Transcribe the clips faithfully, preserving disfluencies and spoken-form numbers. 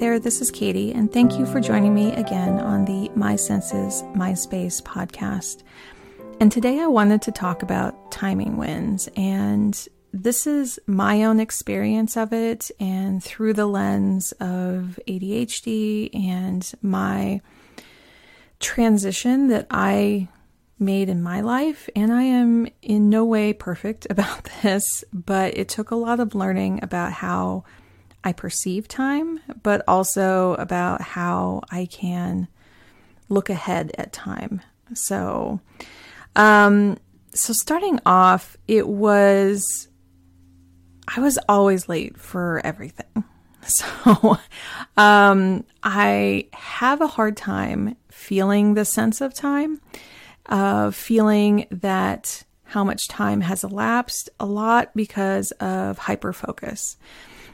there, this is Katie, and thank you for joining me again on the My Senses, My Space podcast. And today I wanted to talk about timing wins, and this is my own experience of it and through the lens of A D H D and my transition that I made in my life. And I am in no way perfect about this, but it took a lot of learning about how I perceive time, but also about how I can look ahead at time. So, um, so starting off, it was, I was always late for everything. So, um, I have a hard time feeling the sense of time, uh, feeling that how much time has elapsed a lot because of hyperfocus.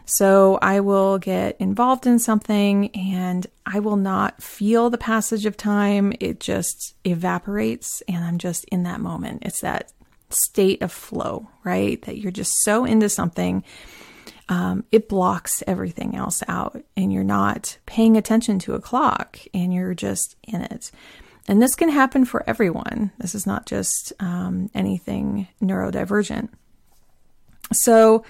So I will get involved in something and I will not feel the passage of time. It just evaporates and I'm just in that moment. It's that state of flow, right? That you're just so into something, um, it blocks everything else out and you're not paying attention to a clock and you're just in it. And this can happen for everyone. This is not just um, anything neurodivergent. So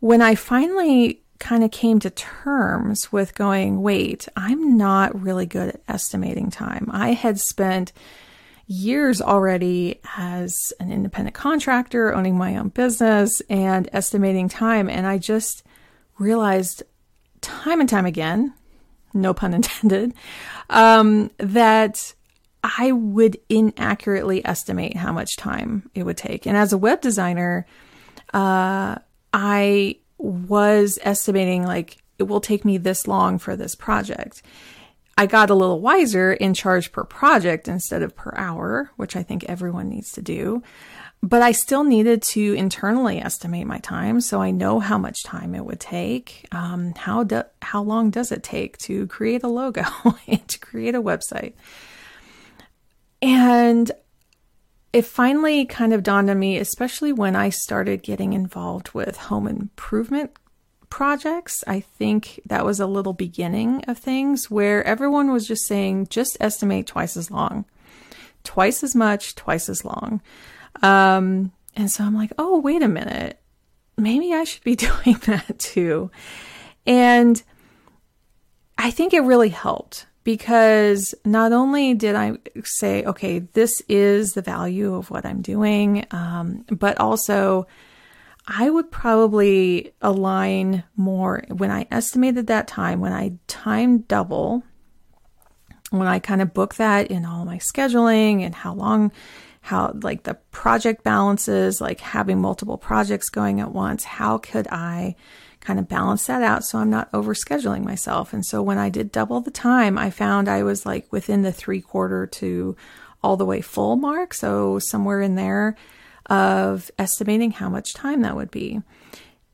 when I finally kind of came to terms with going, wait, I'm not really good at estimating time. I had spent years already as an independent contractor, owning my own business and estimating time. And I just realized time and time again, no pun intended, um, that I would inaccurately estimate how much time it would take. And as a web designer, uh, I was estimating like, it will take me this long for this project. I got a little wiser in charge per project instead of per hour, which I think everyone needs to do, but I still needed to internally estimate my time. So I know how much time it would take. Um, how do, how long does it take to create a logo and to create a website? And it finally kind of dawned on me, especially when I started getting involved with home improvement projects. I think that was a little beginning of things where everyone was just saying, just estimate twice as long, twice as much, twice as long. Um, and so I'm like, oh, wait a minute, maybe I should be doing that too. And I think it really helped because not only did I say, okay, this is the value of what I'm doing, um, but also I would probably align more when I estimated that time, when I time double, when I kind of book that in all my scheduling and how long, how like the project balances, like having multiple projects going at once, how could I kind of balance that out so I'm not overscheduling myself? And so when I did double the time, I found I was like within the three quarter to all the way full mark. So somewhere in there of estimating how much time that would be.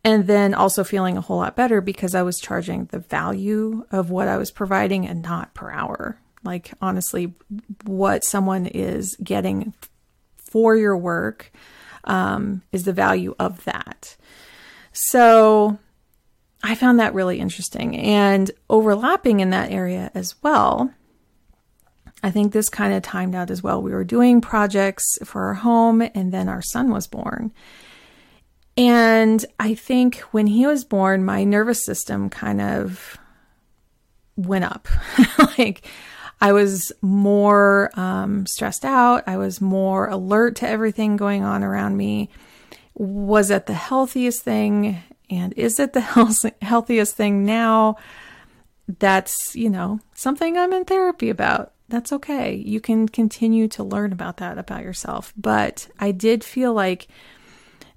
And then also feeling a whole lot better because I was charging the value of what I was providing and not per hour. Like honestly, what someone is getting for your work um, is the value of that. So I found that really interesting and overlapping in that area as well. I think this kind of timed out as well. We were doing projects for our home and then our son was born. And I think when he was born, my nervous system kind of went up. Like I was more um, stressed out. I was more alert to everything going on around me. Was it the healthiest thing? And is it the health- healthiest thing now? That's, you know, something I'm in therapy about. That's okay. You can continue to learn about that about yourself. But I did feel like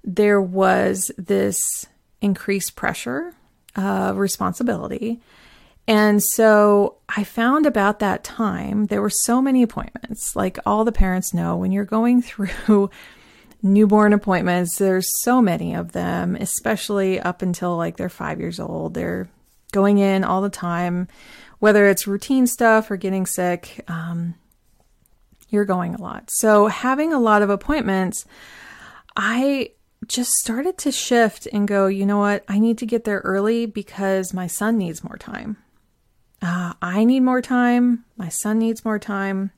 there was this increased pressure of responsibility. And so I found about that time, there were so many appointments, like all the parents know when you're going through newborn appointments, there's so many of them, especially up until like they're five years old, they're going in all the time, whether it's routine stuff or getting sick, um, you're going a lot. So having a lot of appointments, I just started to shift and go, you know what, I need to get there early because my son needs more time. I need more time. My son needs more time.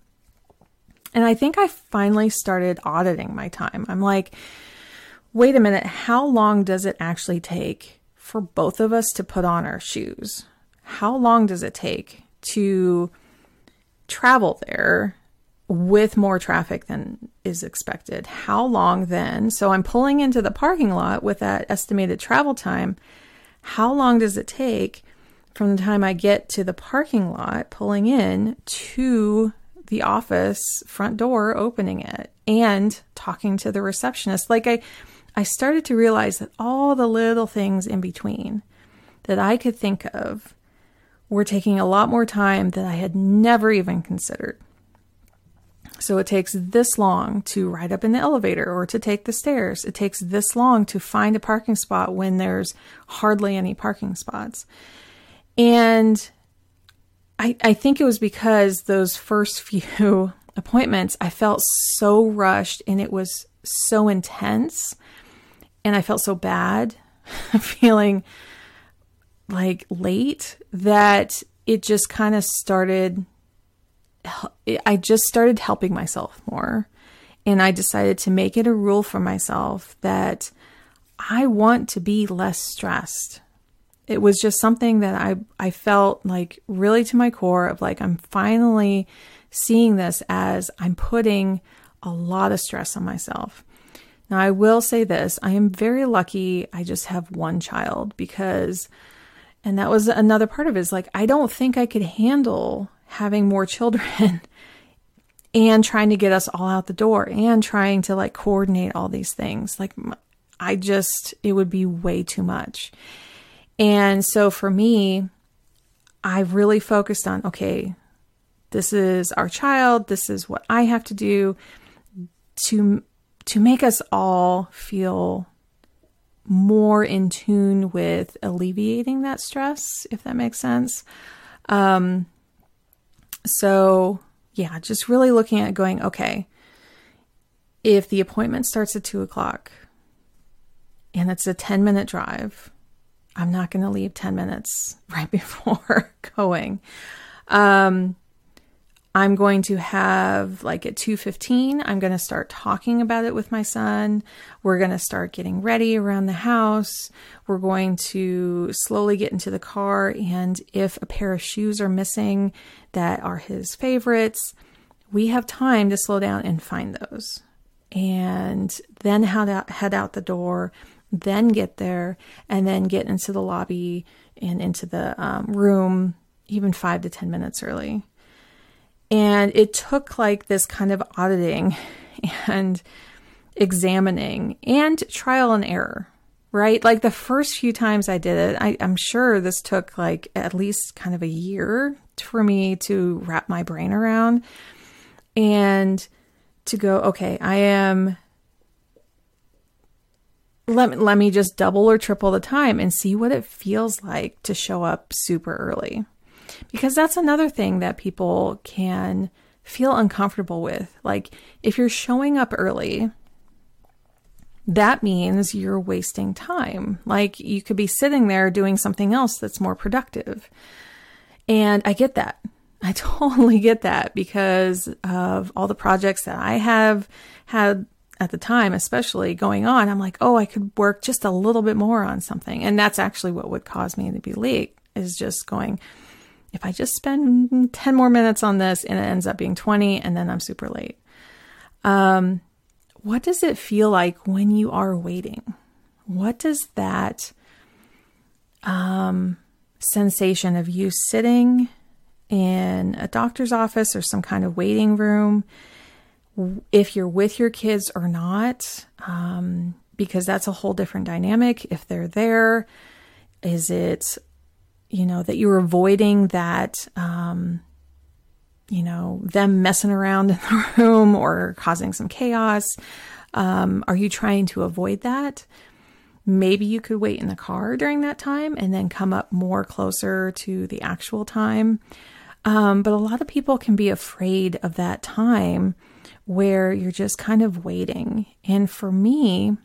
And I think I finally started auditing my time. I'm like, wait a minute, how long does it actually take for both of us to put on our shoes? How long does it take to travel there with more traffic than is expected? How long then? So I'm pulling into the parking lot with that estimated travel time. How long does it take from the time I get to the parking lot, pulling in, to the office front door, opening it and talking to the receptionist? Like I, I started to realize that all the little things in between that I could think of were taking a lot more time that I had never even considered. So it takes this long to ride up in the elevator or to take the stairs. It takes this long to find a parking spot when there's hardly any parking spots. And I, I think it was because those first few appointments, I felt so rushed and it was so intense and I felt so bad feeling like late that it just kind of started, I just started helping myself more. And I decided to make it a rule for myself that I want to be less stressed. It was just something that I, I felt like really to my core of like, I'm finally seeing this as I'm putting a lot of stress on myself. Now, I will say this, I am very lucky. I just have one child because, and that was another part of it, is like, I don't think I could handle having more children and trying to get us all out the door and trying to like coordinate all these things. Like I just, it would be way too much. And so for me, I really focused on, okay, this is our child. This is what I have to do to, to make us all feel more in tune with alleviating that stress, if that makes sense. Um, so yeah, just really looking at going, okay, if the appointment starts at two o'clock and it's a ten minute drive, I'm not going to leave ten minutes right before going. Um, I'm going to have like at two fifteen, I'm going to start talking about it with my son. We're going to start getting ready around the house. We're going to slowly get into the car. And if a pair of shoes are missing that are his favorites, we have time to slow down and find those and then head out, head out the door, then get there and then get into the lobby and into the um, room, even five to ten minutes early. And it took like this kind of auditing and examining and trial and error, right? Like the first few times I did it, I, I'm sure this took like at least kind of a year for me to wrap my brain around and to go, okay, I am... Let me, let me just double or triple the time and see what it feels like to show up super early. Because that's another thing that people can feel uncomfortable with. Like if you're showing up early, that means you're wasting time. Like you could be sitting there doing something else that's more productive. And I get that. I totally get that because of all the projects that I have had at the time, especially going on, I'm like, oh, I could work just a little bit more on something. And that's actually what would cause me to be late, is just going, if I just spend ten more minutes on this and it ends up being twenty and then I'm super late. Um, what does it feel like when you are waiting? What does that um, sensation of you sitting in a doctor's office or some kind of waiting room, if you're with your kids or not, um, because that's a whole different dynamic. If they're there, is it, you know, that you're avoiding that, um, you know, them messing around in the room or causing some chaos? Um, are you trying to avoid that? Maybe you could wait in the car during that time and then come up more closer to the actual time. Um, but a lot of people can be afraid of that time where you're just kind of waiting. And for me,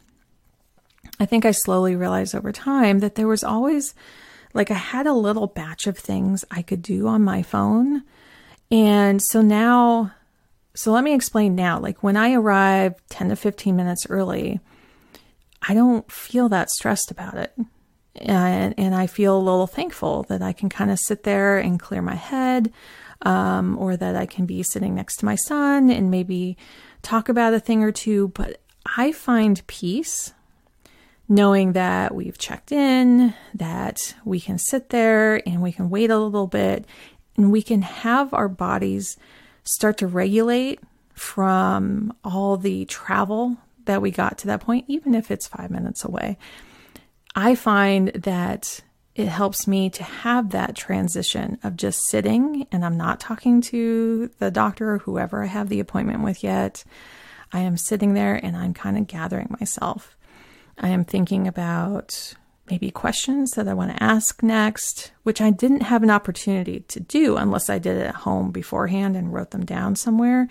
I think I slowly realized over time that there was always Like I had a little batch of things I could do on my phone. And so now, so let me explain now, like when I arrive ten to fifteen minutes early, I don't feel that stressed about it. And, and I feel a little thankful that I can kind of sit there and clear my head, um, or that I can be sitting next to my son and maybe talk about a thing or two. But I find peace knowing that we've checked in, that we can sit there and we can wait a little bit and we can have our bodies start to regulate from all the travel that we got to that point, even if it's five minutes away. I find that it helps me to have that transition of just sitting, and I'm not talking to the doctor or whoever I have the appointment with yet. I am sitting there and I'm kind of gathering myself. I am thinking about maybe questions that I want to ask next, which I didn't have an opportunity to do unless I did it at home beforehand and wrote them down somewhere.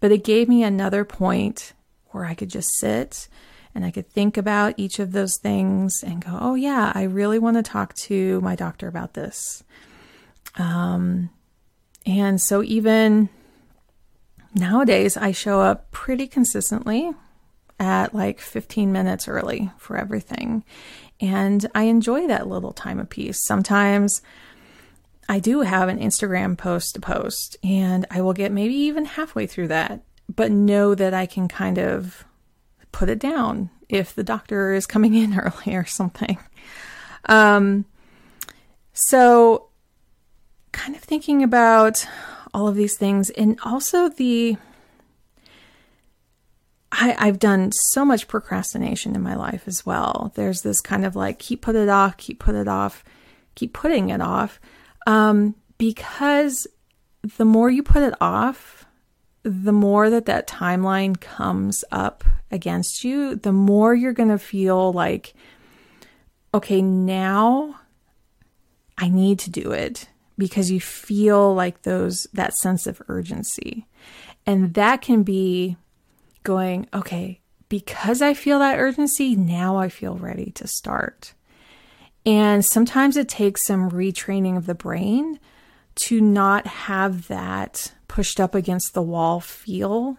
But it gave me another point where I could just sit and I could think about each of those things and go, oh yeah, I really want to talk to my doctor about this. Um, and so even nowadays, I show up pretty consistently at like fifteen minutes early for everything. And I enjoy that little time of peace. Sometimes I do have an Instagram post to post and I will get maybe even halfway through that, but know that I can kind of put it down if the doctor is coming in early or something. Um, so kind of thinking about all of these things, and also the, I, I've done so much procrastination in my life as well. There's this kind of like, keep put it off, keep put it off, keep putting it off. Um, because the more you put it off, the more that that timeline comes up against you, the more you're going to feel like, okay, now I need to do it, because you feel like those, that sense of urgency. And that can be going, okay, because I feel that urgency, now I feel ready to start. And sometimes it takes some retraining of the brain to not have that pushed up against the wall feel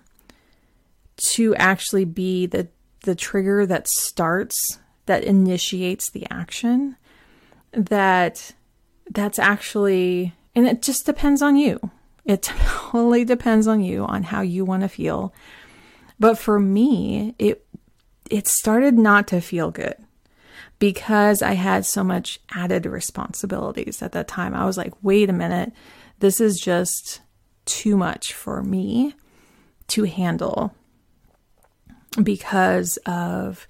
to actually be the, the trigger that starts, that initiates the action. That that's actually, and it just depends on you. It totally depends on you, on how you want to feel. But for me, it it started not to feel good because I had so much added responsibilities at that time. I was like, wait a minute, this is just too much for me to handle because of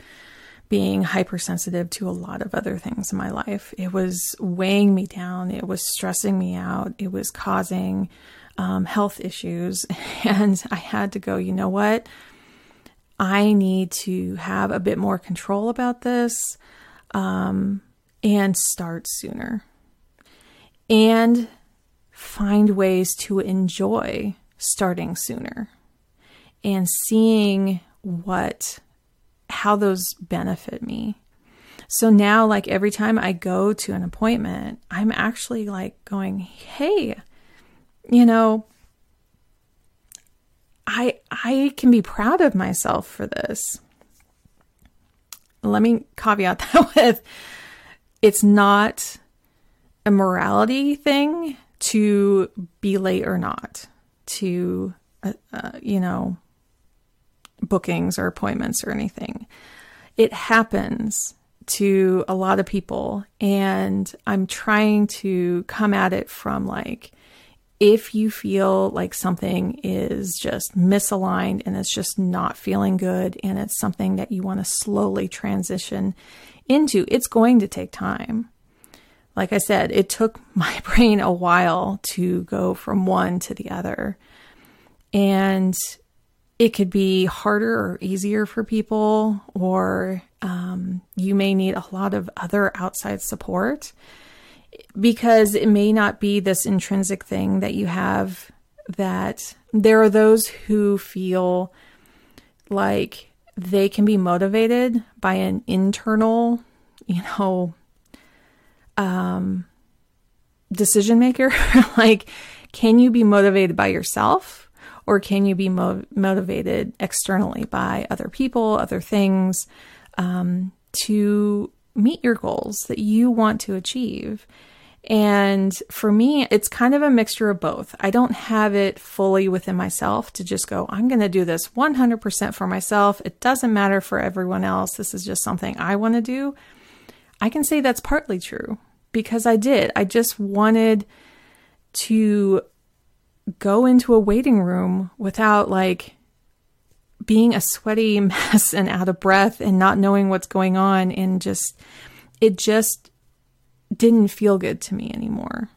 being hypersensitive to a lot of other things in my life. It was weighing me down. It was stressing me out. It was causing um, health issues. And I had to go, you know what? I need to have a bit more control about this um, and start sooner. And find ways to enjoy starting sooner and seeing what, how those benefit me. So now, like every time I go to an appointment, I'm actually like going, hey, you know, I, I can be proud of myself for this. Let me caveat that with, it's not a morality thing to be late or not to, uh, uh, you know, bookings or appointments or anything. It happens to a lot of people. And I'm trying to come at it from like, if you feel like something is just misaligned and it's just not feeling good and it's something that you want to slowly transition into, it's going to take time. Like I said, it took my brain a while to go from one to the other. And it could be harder or easier for people, or um, you may need a lot of other outside support, because it may not be this intrinsic thing that you have. That there are those who feel like they can be motivated by an internal, you know, um, decision maker. Like, can you be motivated by yourself, or can you be mo- motivated externally by other people, other things, um, to meet your goals that you want to achieve? And for me, it's kind of a mixture of both. I don't have it fully within myself to just go, I'm going to do this one hundred percent for myself. It doesn't matter for everyone else. This is just something I want to do. I can say that's partly true because I did. I just wanted to go into a waiting room without like being a sweaty mess and out of breath and not knowing what's going on. And just, it just didn't feel good to me anymore.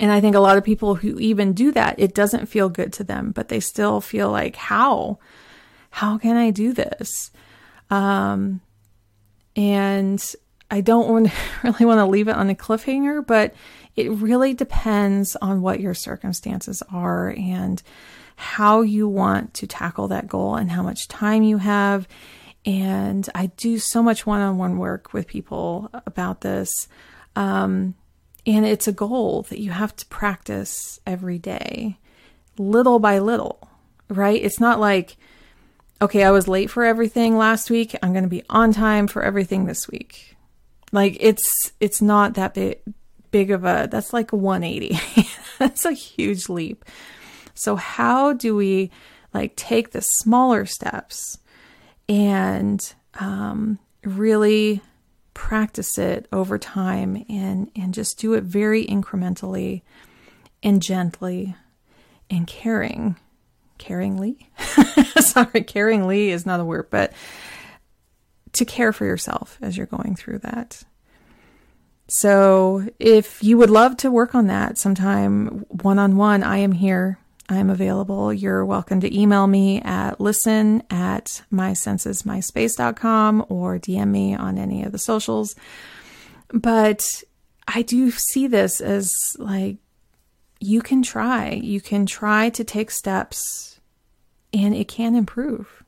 And I think a lot of people who even do that, it doesn't feel good to them, but they still feel like, how, how can I do this? Um, and I don't want to really want to leave it on a cliffhanger, but it really depends on what your circumstances are and how you want to tackle that goal and how much time you have. And I do so much one-on-one work with people about this. Um, and it's a goal that you have to practice every day, little by little, right? It's not like, okay, I was late for everything last week. I'm going to be on time for everything this week. Like it's, it's not that big, big of a, that's like a one eighty. That's a huge leap. So how do we like take the smaller steps and um, really practice it over time and, and just do it very incrementally and gently and caring, caringly. Sorry, caringly is not a word, but to care for yourself as you're going through that. So if you would love to work on that sometime one-on-one, I am here. I'm available. You're welcome to email me at listen at my senses my space dot com or D M me on any of the socials. But I do see this as like, you can try, you can try to take steps and it can improve.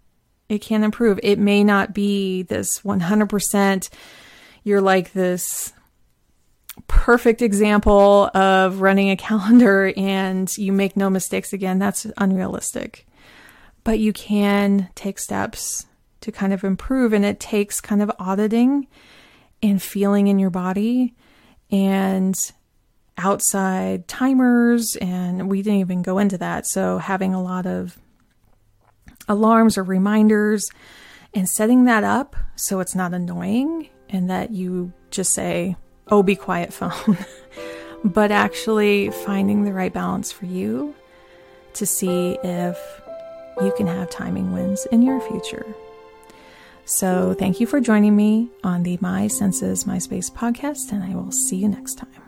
It can improve. It may not be this one hundred percent. You're like this perfect example of running a calendar and you make no mistakes again. That's unrealistic. But you can take steps to kind of improve, and it takes kind of auditing and feeling in your body and outside timers. And we didn't even go into that. So having a lot of alarms or reminders and setting that up so it's not annoying and that you just say, oh, be quiet, phone. But actually finding the right balance for you to see if you can have timing wins in your future. So thank you for joining me on the My Senses, My Space podcast, and I will see you next time.